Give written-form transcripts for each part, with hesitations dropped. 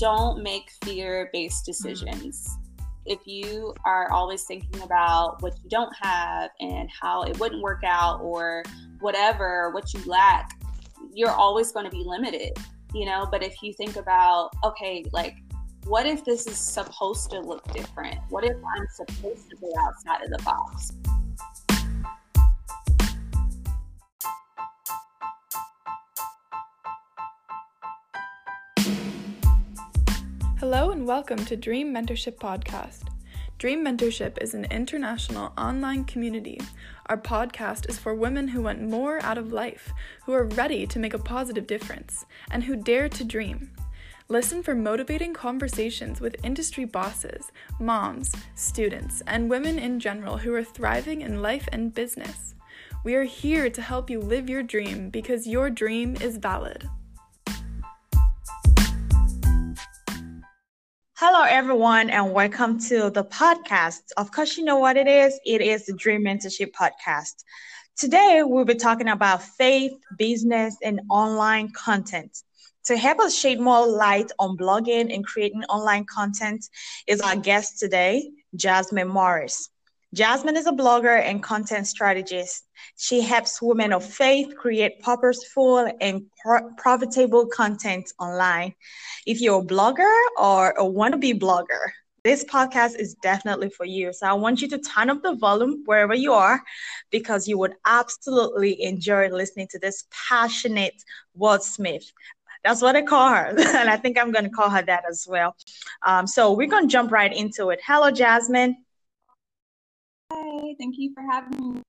don't make fear-based decisions. Mm-hmm. If you are always thinking about what you don't have and how it wouldn't work out or whatever, what you lack, you're always going to be limited, you know? But if you think about, okay, like, what if this is supposed to look different? What if I'm supposed to go outside of the box? Hello and welcome to Dream Mentorship Podcast. Dream Mentorship is an international online community. Our podcast is for women who want more out of life, who are ready to make a positive difference, and who dare to dream. Listen for motivating conversations with industry bosses, moms, students, and women in general who are thriving in life and business. We are here to help you live your dream because your dream is valid. Hello, everyone, and welcome to the podcast. Of course, you know what it is. It is the Dream Mentorship Podcast. Today, we'll be talking about faith, business, and online content. To help us shed more light on blogging and creating online content is our guest today, Jasmine Morris. Jasmine is a blogger and content strategist. She helps women of faith create purposeful and profitable content online. If you're a blogger or a wannabe blogger, this podcast is definitely for you. So I want you to turn up the volume wherever you are because you would absolutely enjoy listening to this passionate wordsmith. That's what I call her, and I think I'm going to call her that as well. So we're going to jump right into it. Hello, Jasmine. Hi, thank you for having me.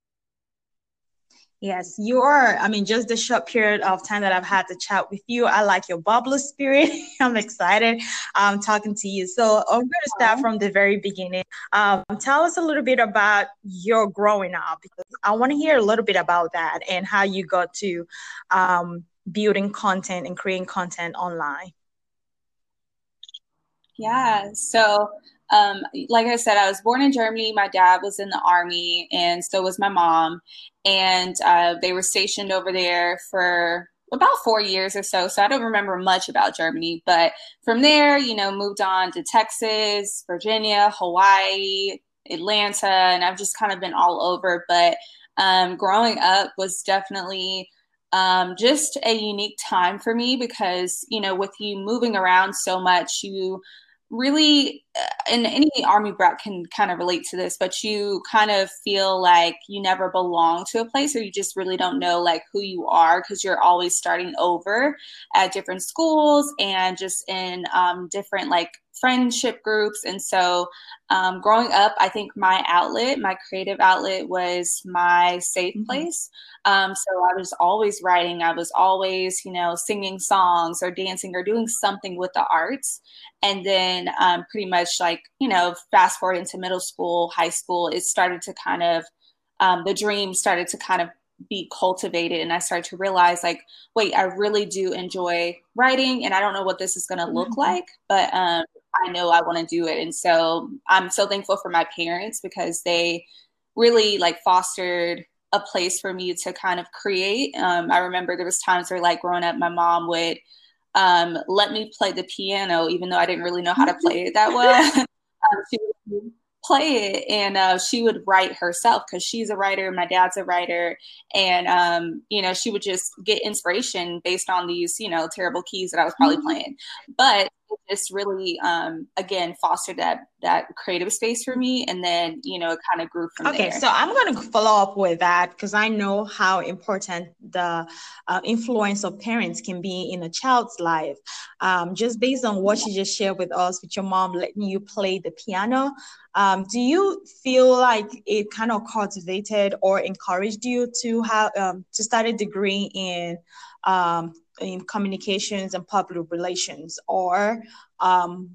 Yes, you are. I mean, just the short period of time that I've had to chat with you, I like your bubbly spirit. I'm excited talking to you. So I'm going to start from the very beginning. Tell us a little bit about your growing up. I want to hear a little bit about that and how you got to building content and creating content online. Yeah, so like I said, I was born in Germany. My dad was in the army and so was my mom. And they were stationed over there for about 4 years or so. So I don't remember much about Germany. But from there, you know, moved on to Texas, Virginia, Hawaii, Atlanta. And I've just kind of been all over. But growing up was definitely just a unique time for me because, you know, with you moving around so much, you really, and any army brat can kind of relate to this, but you kind of feel like you never belong to a place, or you just really don't know like who you are because you're always starting over at different schools and just in different like friendship groups. And so growing up, I think my outlet, my creative outlet was my safe place. So I was always writing. I was always, you know, singing songs or dancing or doing something with the arts. And then pretty much like, you know, fast forward into middle school, high school, it started to kind of, the dream started to kind of be cultivated. And I started to realize like, wait, I really do enjoy writing and I don't know what this is going to look like, but I know I want to do it. And so I'm so thankful for my parents because they really like fostered a place for me to kind of create. I remember there was times where like growing up, my mom would let me play the piano, even though I didn't really know how to play it that well. She would play it and she would write herself because she's a writer. My dad's a writer. And, you know, she would just get inspiration based on these, you know, terrible keys that I was probably playing. But just really, again, fostered that creative space for me. And then, you know, it kind of grew from there. Okay, so I'm going to follow up with that because I know how important the influence of parents can be in a child's life. Just based on what you just shared with us, with your mom letting you play the piano, do you feel like it kind of cultivated or encouraged you to have to start a degree in communications and public relations, or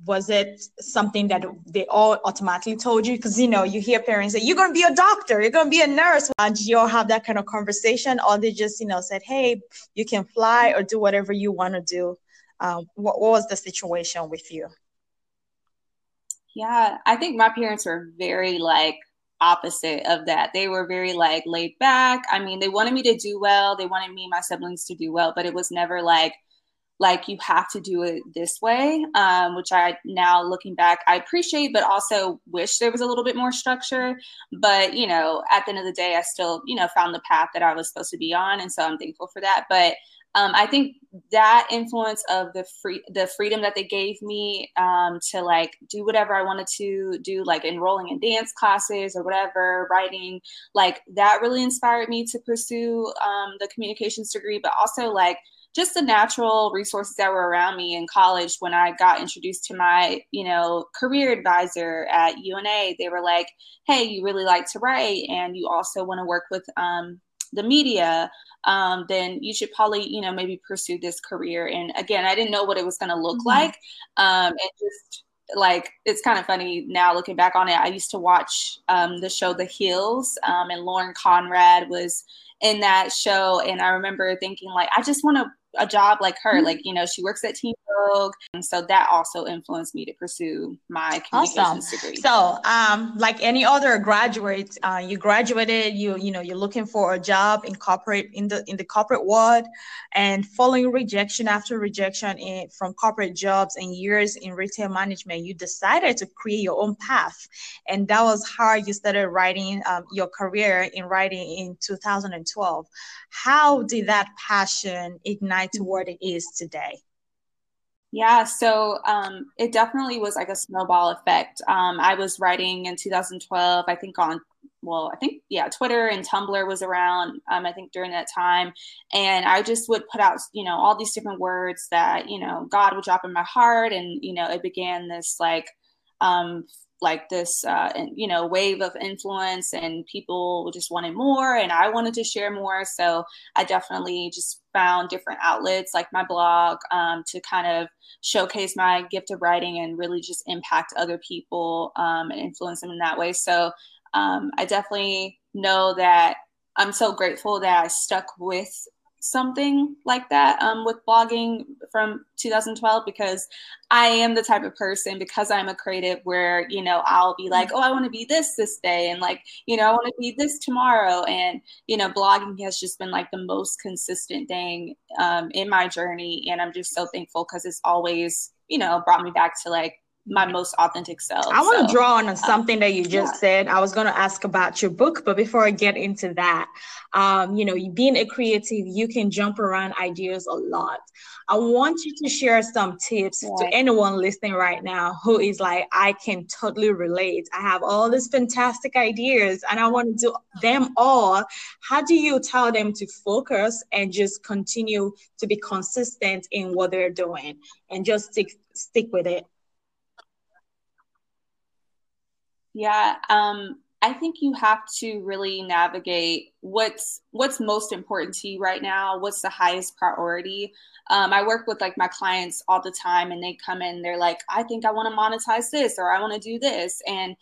was it something that they all automatically told you? Because, you know, you hear parents say, you're going to be a doctor, you're going to be a nurse. And you all have that kind of conversation, or they just, you know, said, hey, you can fly or do whatever you want to do. What was the situation with you? Yeah, I think my parents were very like opposite of that. They were very like laid back. I mean, they wanted me to do well. They wanted me and my siblings to do well, but it was never like, like, you have to do it this way, which I now looking back, I appreciate, but also wish there was a little bit more structure. But, you know, at the end of the day, I still, you know, found the path that I was supposed to be on. And so I'm thankful for that. But I think that influence of the freedom that they gave me to like do whatever I wanted to do, like enrolling in dance classes or whatever, writing, like that really inspired me to pursue the communications degree, but also like just the natural resources that were around me in college. When I got introduced to my, you know, career advisor at UNA, they were like, hey, you really like to write and you also want to work with the media, then you should probably, you know, maybe pursue this career. And again, I didn't know what it was going to look like. And just like, it's kind of funny now looking back on it. I used to watch the show The Hills, and Lauren Conrad was in that show. And I remember thinking like, I just want a job like her. Like, you know, she works at Team Rogue. And so that also influenced me to pursue my communications degree. So like any other graduate, you graduated, you know, you're looking for a job in corporate, in the corporate world, and following rejection after rejection from corporate jobs and years in retail management, you decided to create your own path. And that was how you started writing your career in writing in 2012. How did that passion ignite to what it is today? Yeah, so it definitely was like a snowball effect. I was writing in 2012, I think on, well, I think, yeah, Twitter and Tumblr was around, I think during that time. And I just would put out, you know, all these different words that, you know, God would drop in my heart. And, you know, it began this like this, you know, wave of influence, and people just wanted more and I wanted to share more. So I definitely just found different outlets like my blog to kind of showcase my gift of writing and really just impact other people and influence them in that way. So I definitely know that I'm so grateful that I stuck with something like that with blogging from 2012, because I am the type of person, because I'm a creative, where, you know, I'll be like, oh, I want to be this day, and like, you know, I want to be this tomorrow. And, you know, blogging has just been like the most consistent thing in my journey, and I'm just so thankful because it's always, you know, brought me back to like my most authentic self. I want to draw on something that you just said. I was going to ask about your book, but before I get into that, you know, being a creative, you can jump around ideas a lot. I want you to share some tips to anyone listening right now who is like, I can totally relate. I have all these fantastic ideas and I want to do them all. How do you tell them to focus and just continue to be consistent in what they're doing and just stick with it? Yeah, I think you have to really navigate what's most important to you right now, what's the highest priority. I work with like my clients all the time, and they come in, they're like, I think I want to monetize this, or I want to do this. And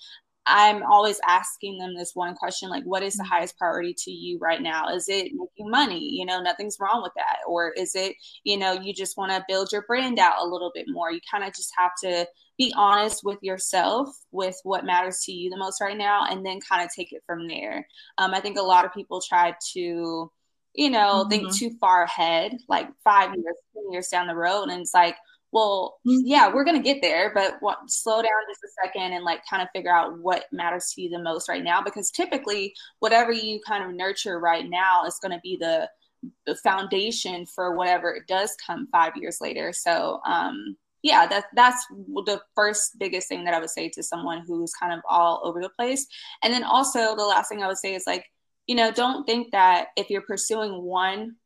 I'm always asking them this one question, like, what is the highest priority to you right now? Is it making money? You know, nothing's wrong with that. Or is it, you know, you just want to build your brand out a little bit more? You kind of just have to be honest with yourself, with what matters to you the most right now, and then kind of take it from there. I think a lot of people try to, you know, think too far ahead, like 5 years, 10 years down the road. And it's like, well, yeah, we're going to get there, but slow down just a second and like kind of figure out what matters to you the most right now, because typically whatever you kind of nurture right now is going to be the foundation for whatever it does come 5 years later. So, yeah, that's the first biggest thing that I would say to someone who's kind of all over the place. And then also the last thing I would say is like, you know, don't think that if you're pursuing one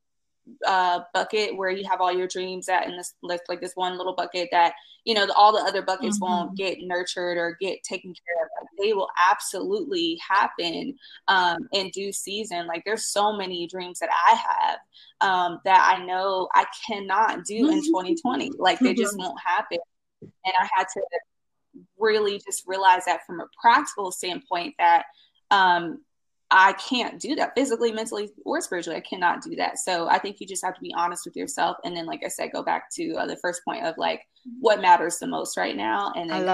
bucket where you have all your dreams at in this like this one little bucket, that, you know, all the other buckets won't get nurtured or get taken care of. Like, they will absolutely happen in due season. Like, there's so many dreams that I have that I know I cannot do in 2020. Like, they just won't happen. And I had to really just realize that from a practical standpoint, that I can't do that physically, mentally, or spiritually. I cannot do that. So I think you just have to be honest with yourself. And then, like I said, go back to the first point of like what matters the most right now. And then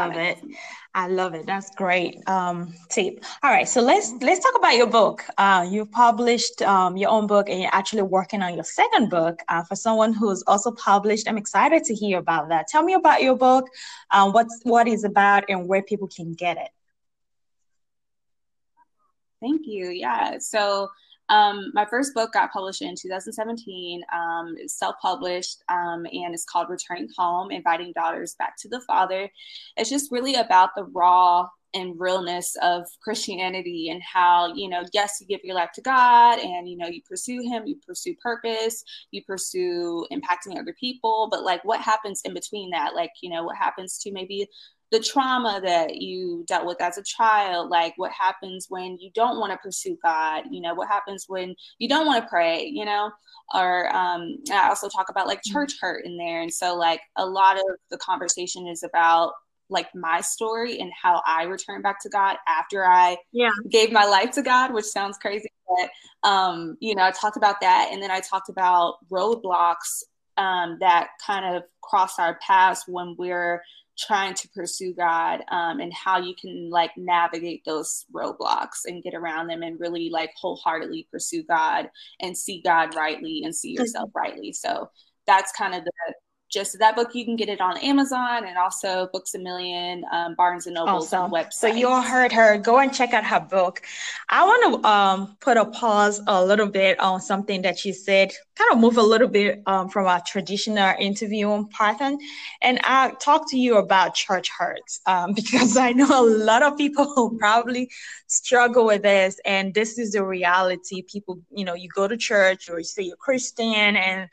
I love it. That's great tip. All right. So let's talk about your book. You've published your own book and you're actually working on your second book for someone who's also published. I'm excited to hear about that. Tell me about your book, what it's about and where people can get it. Thank you. Yeah. So my first book got published in 2017. It's self-published and it's called Returning Home, Inviting Daughters Back to the Father. It's just really about the raw and realness of Christianity and how, you know, yes, you give your life to God and, you know, you pursue him, you pursue purpose, you pursue impacting other people. But like what happens in between that? Like, you know, what happens to maybe the trauma that you dealt with as a child, like what happens when you don't want to pursue God, you know, what happens when you don't want to pray, you know, or I also talk about like church hurt in there. And so like a lot of the conversation is about like my story and how I returned back to God after I gave my life to God, which sounds crazy, but, you know, I talked about that. And then I talked about roadblocks that kind of cross our paths when we're trying to pursue God and how you can like navigate those roadblocks and get around them and really like wholeheartedly pursue God and see God rightly and see yourself rightly. So that's kind of the gist of that book. You can get it on Amazon and also Books a Million, Barnes and Noble's website. So you all heard her. Go and check out her book. I want to put a pause a little bit on something that she said, kind of move a little bit from our traditional interviewing pattern. And I'll talk to you about church hurts because I know a lot of people who probably struggle with this. And this is the reality. People, you know, you go to church or you say you're Christian and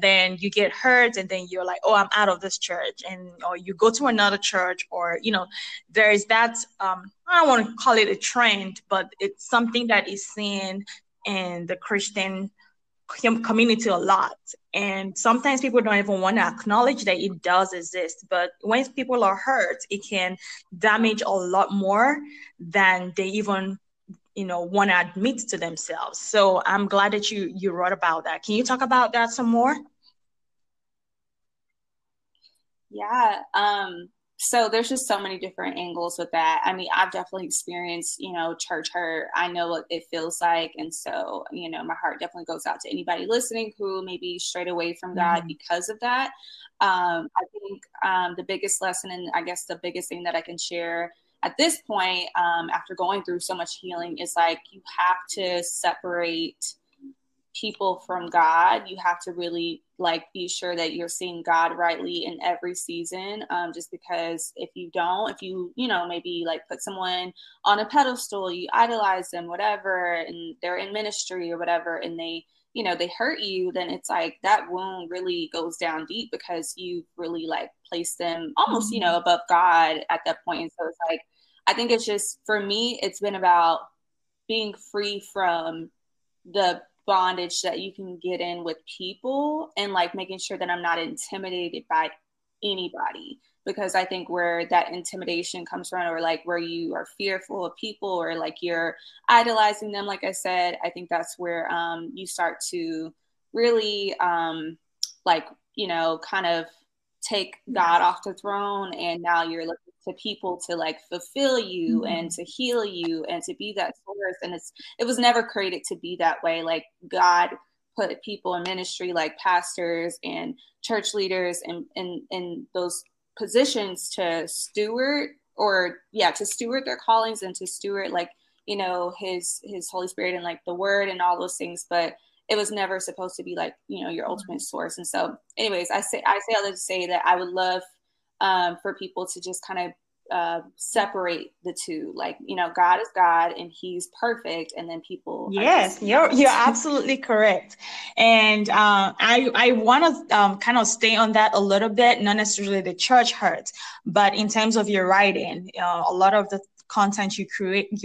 then you get hurt and then you're like, oh, I'm out of this church. And or you go to another church or, you know, there is that, I don't want to call it a trend, but it's something that is seen in the Christian community a lot, and sometimes people don't even want to acknowledge that it does exist. But when people are hurt, it can damage a lot more than they even, you know, want to admit to themselves. So I'm glad that you wrote about that. Can you talk about that some more? Yeah. So there's just so many different angles with that. I mean, I've definitely experienced, you know, church hurt. I know what it feels like. And so, you know, my heart definitely goes out to anybody listening who maybe strayed away from God because of that. I think the biggest lesson and I guess the biggest thing that I can share at this point, after going through so much healing, is like you have to separate people from God. You have to really like be sure that you're seeing God rightly in every season. Just because if you don't, you know, maybe like put someone on a pedestal, you idolize them, whatever, and they're in ministry or whatever, and they, you know, they hurt you, then it's like that wound really goes down deep because you really like place them almost, you know, above God at that point. And so it's like, I think it's just, for me, it's been about being free from the bondage that you can get in with people and like making sure that I'm not intimidated by anybody, because I think where that intimidation comes from, or like where you are fearful of people or like you're idolizing them, like I said, I think that's where you start to really like, you know, kind of take God off the throne, and now you're looking to people to like fulfill you and to heal you and to be that source. And it was never created to be that way. Like God put people in ministry, like pastors and church leaders and those positions to steward their callings and to steward, like, you know, his Holy Spirit and like the word and all those things. But it was never supposed to be like, you know, your ultimate source. And so anyways, I say all that to say that I would love for people to just kind of separate the two, like, you know, God is God and he's perfect, and then people. Yes, you're absolutely correct. And I want to kind of stay on that a little bit, not necessarily the church hurt, but in terms of your writing, a lot of the content you create is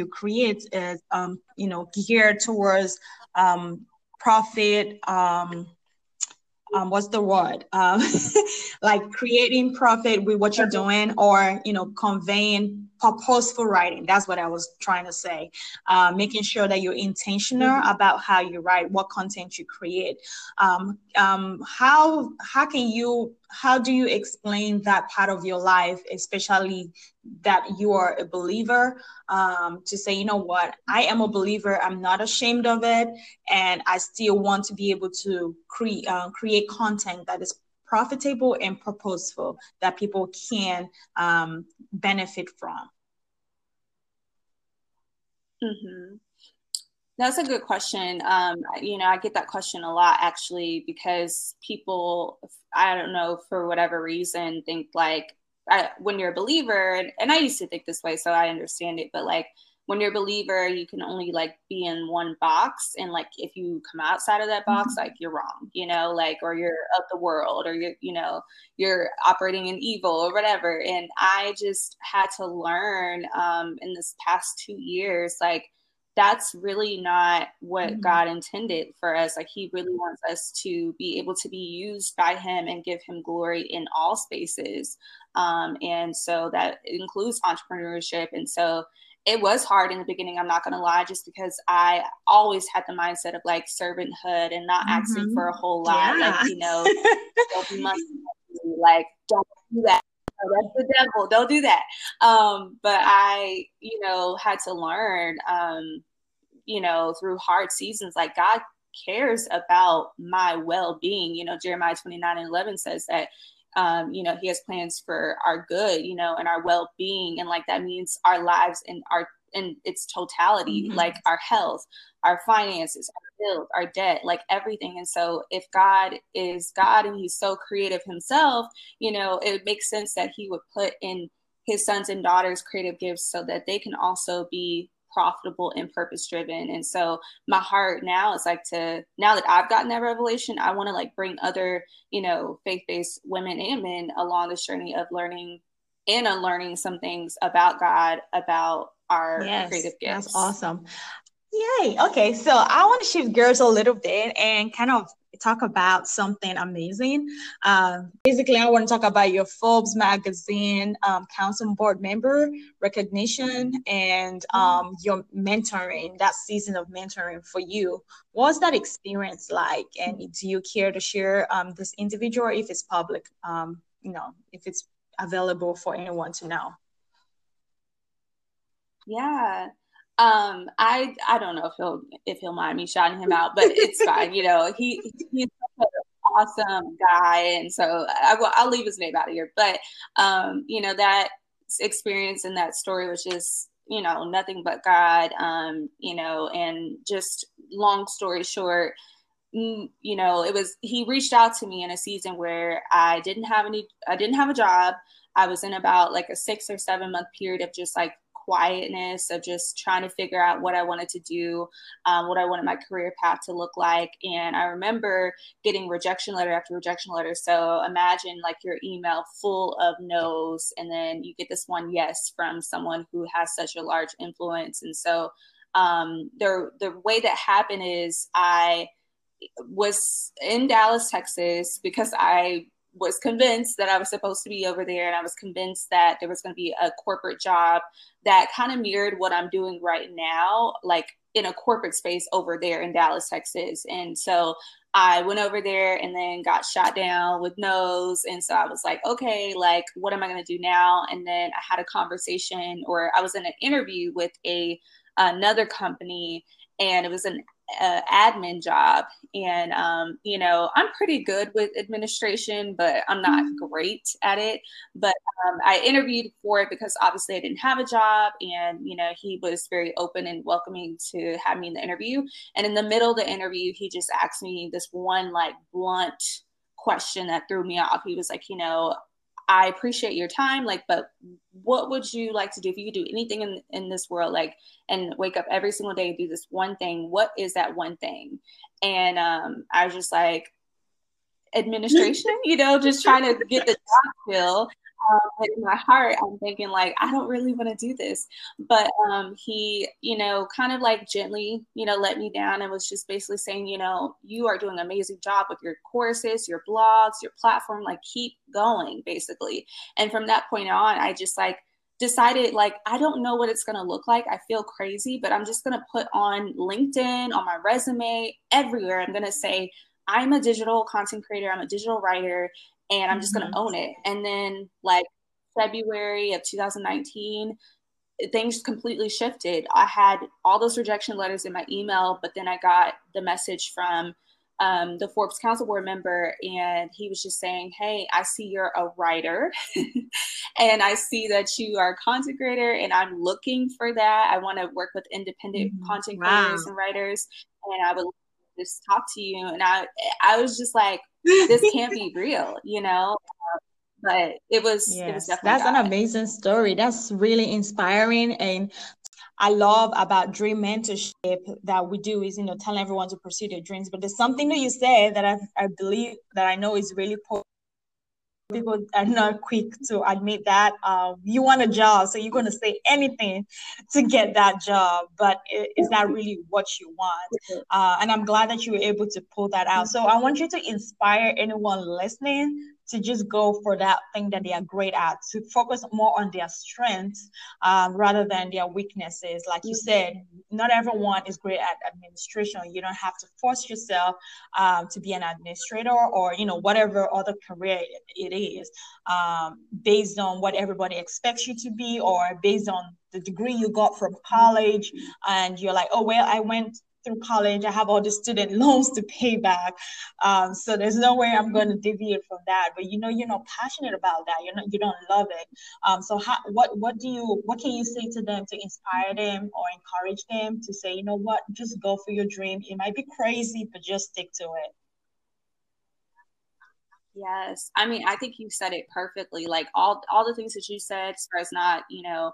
you know, geared towards profit. What's the word? Like creating profit with what you're doing, or, you know, conveying purposeful writing. That's what I was trying to say. Making sure that you're intentional about how you write, what content you create. How do you explain that part of your life, especially that you are a believer, to say, you know what, I am a believer. I'm not ashamed of it. And I still want to be able to create content that is profitable and purposeful, that people can benefit from? Mm-hmm. That's a good question. I get that question a lot, actually, because people, I don't know, for whatever reason, think like, when you're a believer, and I used to think this way, so I understand it, but like, when you're a believer, you can only like be in one box. And like, if you come outside of that box, like you're wrong, you know, like, or you're of the world, or you're, you know, you're operating in evil or whatever. And I just had to learn in this past 2 years, like, that's really not what God intended for us. Like, he really wants us to be able to be used by him and give him glory in all spaces. And so that includes entrepreneurship. And so it was hard in the beginning, I'm not going to lie, just because I always had the mindset of like servanthood and not asking for a whole lot. Yeah. Like, you know, like, don't do that. That's the devil. Don't do that. But I, you know, had to learn, you know, through hard seasons, like God cares about my well-being. You know, Jeremiah 29:11 says that, you know, he has plans for our good, you know, and our well-being. And like, that means our lives and in its totality, like our health, our finances, our bills, our debt, like everything. And so if God is God and he's so creative himself, you know, it makes sense that he would put in his sons and daughters creative gifts so that they can also be profitable and purpose-driven. And so my heart now is like to, now that I've gotten that revelation, I want to like bring other, you know, faith-based women and men along this journey of learning and unlearning some things about God, about our creative gifts. That's awesome. Yay. Okay. So I want to shift gears a little bit and kind of talk about something amazing. Basically, I want to talk about your Forbes magazine council board member recognition and your mentoring, that season of mentoring for you. What's that experience like? And do you care to share this individual, if it's public, you know, if it's available for anyone to know? Yeah. I don't know if he'll mind me shouting him out, but it's fine. You know, he's such an awesome guy. And so I'll leave his name out of here, but, you know, that experience and that story was just, you know, nothing but God, you know, and just long story short, you know, he reached out to me in a season where I didn't have a job. I was in about like a 6 or 7 month period of just like quietness, of just trying to figure out what I wanted to do, what I wanted my career path to look like. And I remember getting rejection letter after rejection letter. So imagine like your email full of no's, and then you get this one yes from someone who has such a large influence. And so the way that happened is I was in Dallas, Texas, because I was convinced that I was supposed to be over there. And I was convinced that there was going to be a corporate job that kind of mirrored what I'm doing right now, like in a corporate space over there in Dallas, Texas. And so I went over there and then got shot down with no's. And so I was like, okay, like, what am I going to do now? And then I had a conversation, or I was in an interview with another company, and it was an admin job. And, you know, I'm pretty good with administration, but I'm not great at it. But I interviewed for it because obviously I didn't have a job. And, you know, he was very open and welcoming to have me in the interview. And in the middle of the interview, he just asked me this one like blunt question that threw me off. He was like, you know, I appreciate your time, like, but what would you like to do if you could do anything in this world, like, and wake up every single day and do this one thing? What is that one thing? And I was just like, administration, you know, just trying to get the job filled. But in my heart, I'm thinking like, I don't really want to do this. But he, you know, kind of like gently, you know, let me down and was just basically saying, you know, you are doing an amazing job with your courses, your blogs, your platform, like keep going, basically. And from that point on, I just like decided, like, I don't know what it's going to look like. I feel crazy, but I'm just going to put on LinkedIn, on my resume, everywhere. I'm going to say, I'm a digital content creator. I'm a digital writer, and I'm just going to own it. And then, like, February of 2019, things completely shifted. I had all those rejection letters in my email, but then I got the message from the Forbes Council Board member, and he was just saying, hey, I see you're a writer and I see that you are a content creator, and I'm looking for that. I want to work with independent content creators and writers, and I would just talk to you. And I was just like, this can't be real, you know? But it was definitely that's an amazing story. That's really inspiring. And I love about Dream Mentorship that we do is, you know, telling everyone to pursue their dreams. But there's something that you said that I believe that I know is really important. People are not quick to admit that you want a job, so you're going to say anything to get that job, but is that really what you want? And I'm glad that you were able to pull that out. So I want you to inspire anyone listening to just go for that thing that they are great at, to focus more on their strengths rather than their weaknesses. Like you said, not everyone is great at administration. You don't have to force yourself to be an administrator or, you know, whatever other career it is, based on what everybody expects you to be, or based on the degree you got from college. And you're like, oh, well, I went through college, I have all the student loans to pay back, so there's no way I'm going to deviate from that. But you know, you're not passionate about that. You don't love it. So what can you say to them to inspire them or encourage them to say, you know what, just go for your dream. It might be crazy, but just stick to it. Yes, I mean, I think you said it perfectly. Like all the things that you said, as far as not, you know,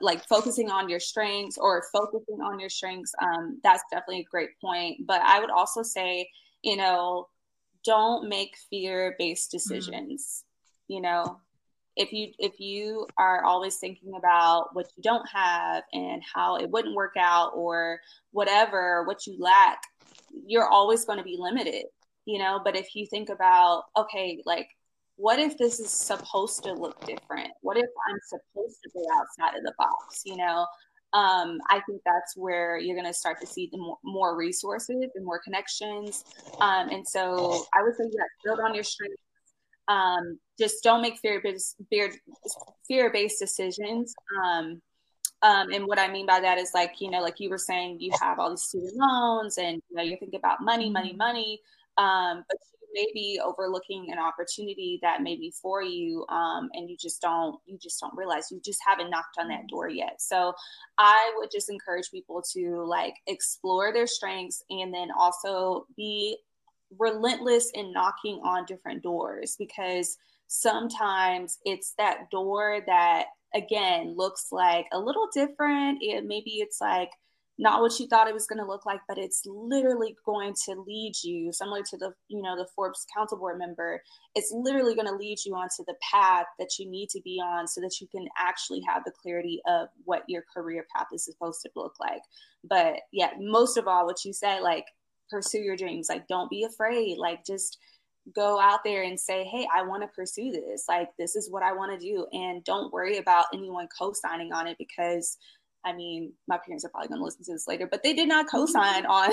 like focusing on your strengths or focusing on your strengths. That's definitely a great point. But I would also say, you know, don't make fear-based decisions. You know, if you are always thinking about what you don't have and how it wouldn't work out or whatever, what you lack, you're always going to be limited, you know. But if you think about, okay, like, what if this is supposed to look different? What if I'm supposed to go outside of the box, you know? I think that's where you're going to start to see the more resources and more connections. And so I would say, yeah, build on your strengths. Just don't make fear-based decisions. And what I mean by that is, like, you know, like you were saying, you have all these student loans and, you know, you're thinking about money. But maybe overlooking an opportunity that may be for you, and you just don't realize you just haven't knocked on that door yet. So I would just encourage people to, like, explore their strengths and then also be relentless in knocking on different doors, because sometimes it's that door that, again, looks like a little different. Maybe it's like not what you thought it was going to look like, but it's literally going to lead you, similar to the, you know, the Forbes Council Board member, it's literally going to lead you onto the path that you need to be on so that you can actually have the clarity of what your career path is supposed to look like. But yeah, most of all, what you said, like, pursue your dreams, like, don't be afraid, like, just go out there and say, hey, I want to pursue this, like, this is what I want to do. And don't worry about anyone co-signing on it, because, I mean, my parents are probably going to listen to this later, but they did not co-sign on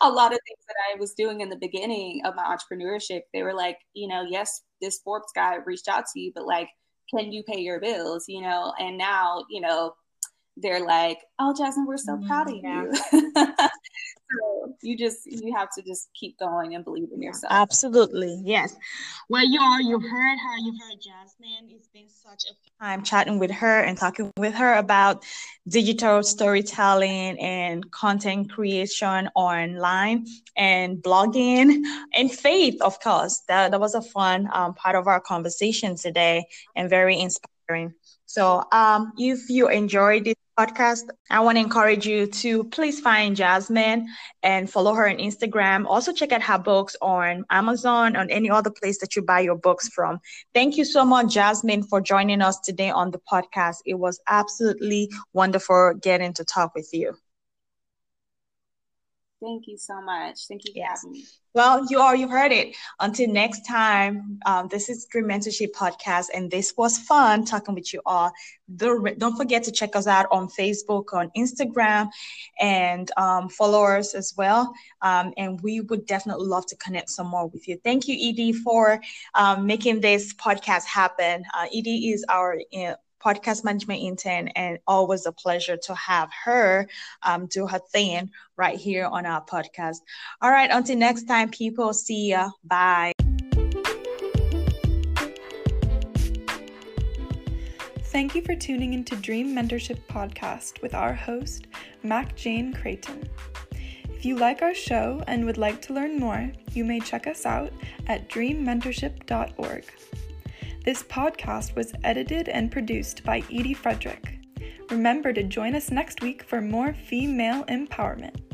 a lot of things that I was doing in the beginning of my entrepreneurship. They were like, you know, yes, this Forbes guy reached out to you, but, like, can you pay your bills, you know? And now, you know, they're like, oh, Jasmine, we're so proud of you. So you have to just keep going and believe in yourself. Absolutely. Yes. Well, you heard Jasmine. It's been such a time chatting with her and talking with her about digital storytelling and content creation online and blogging and faith, of course. That was a fun part of our conversation today and very inspiring. So if you enjoyed this podcast, I want to encourage you to please find Jasmine and follow her on Instagram. Also check out her books on Amazon, on any other place that you buy your books from. Thank you so much, Jasmine, for joining us today on the podcast. It was absolutely wonderful getting to talk with you. Thank you so much. Thank you for having me. Well, you all, you heard it. Until next time, this is Dream Mentorship Podcast, and this was fun talking with you all. Don't forget to check us out on Facebook, on Instagram, and follow us as well. And we would definitely love to connect some more with you. Thank you, Edie, for making this podcast happen. Edie is our podcast management intern, and always a pleasure to have her do her thing right here on our podcast. All right, until next time, people. See ya. Bye. Thank you for tuning into Dream Mentorship Podcast with our host, Mac Jane Creighton. If you like our show and would like to learn more, you may check us out at dreammentorship.org. This podcast was edited and produced by Edie Frederick. Remember to join us next week for more female empowerment.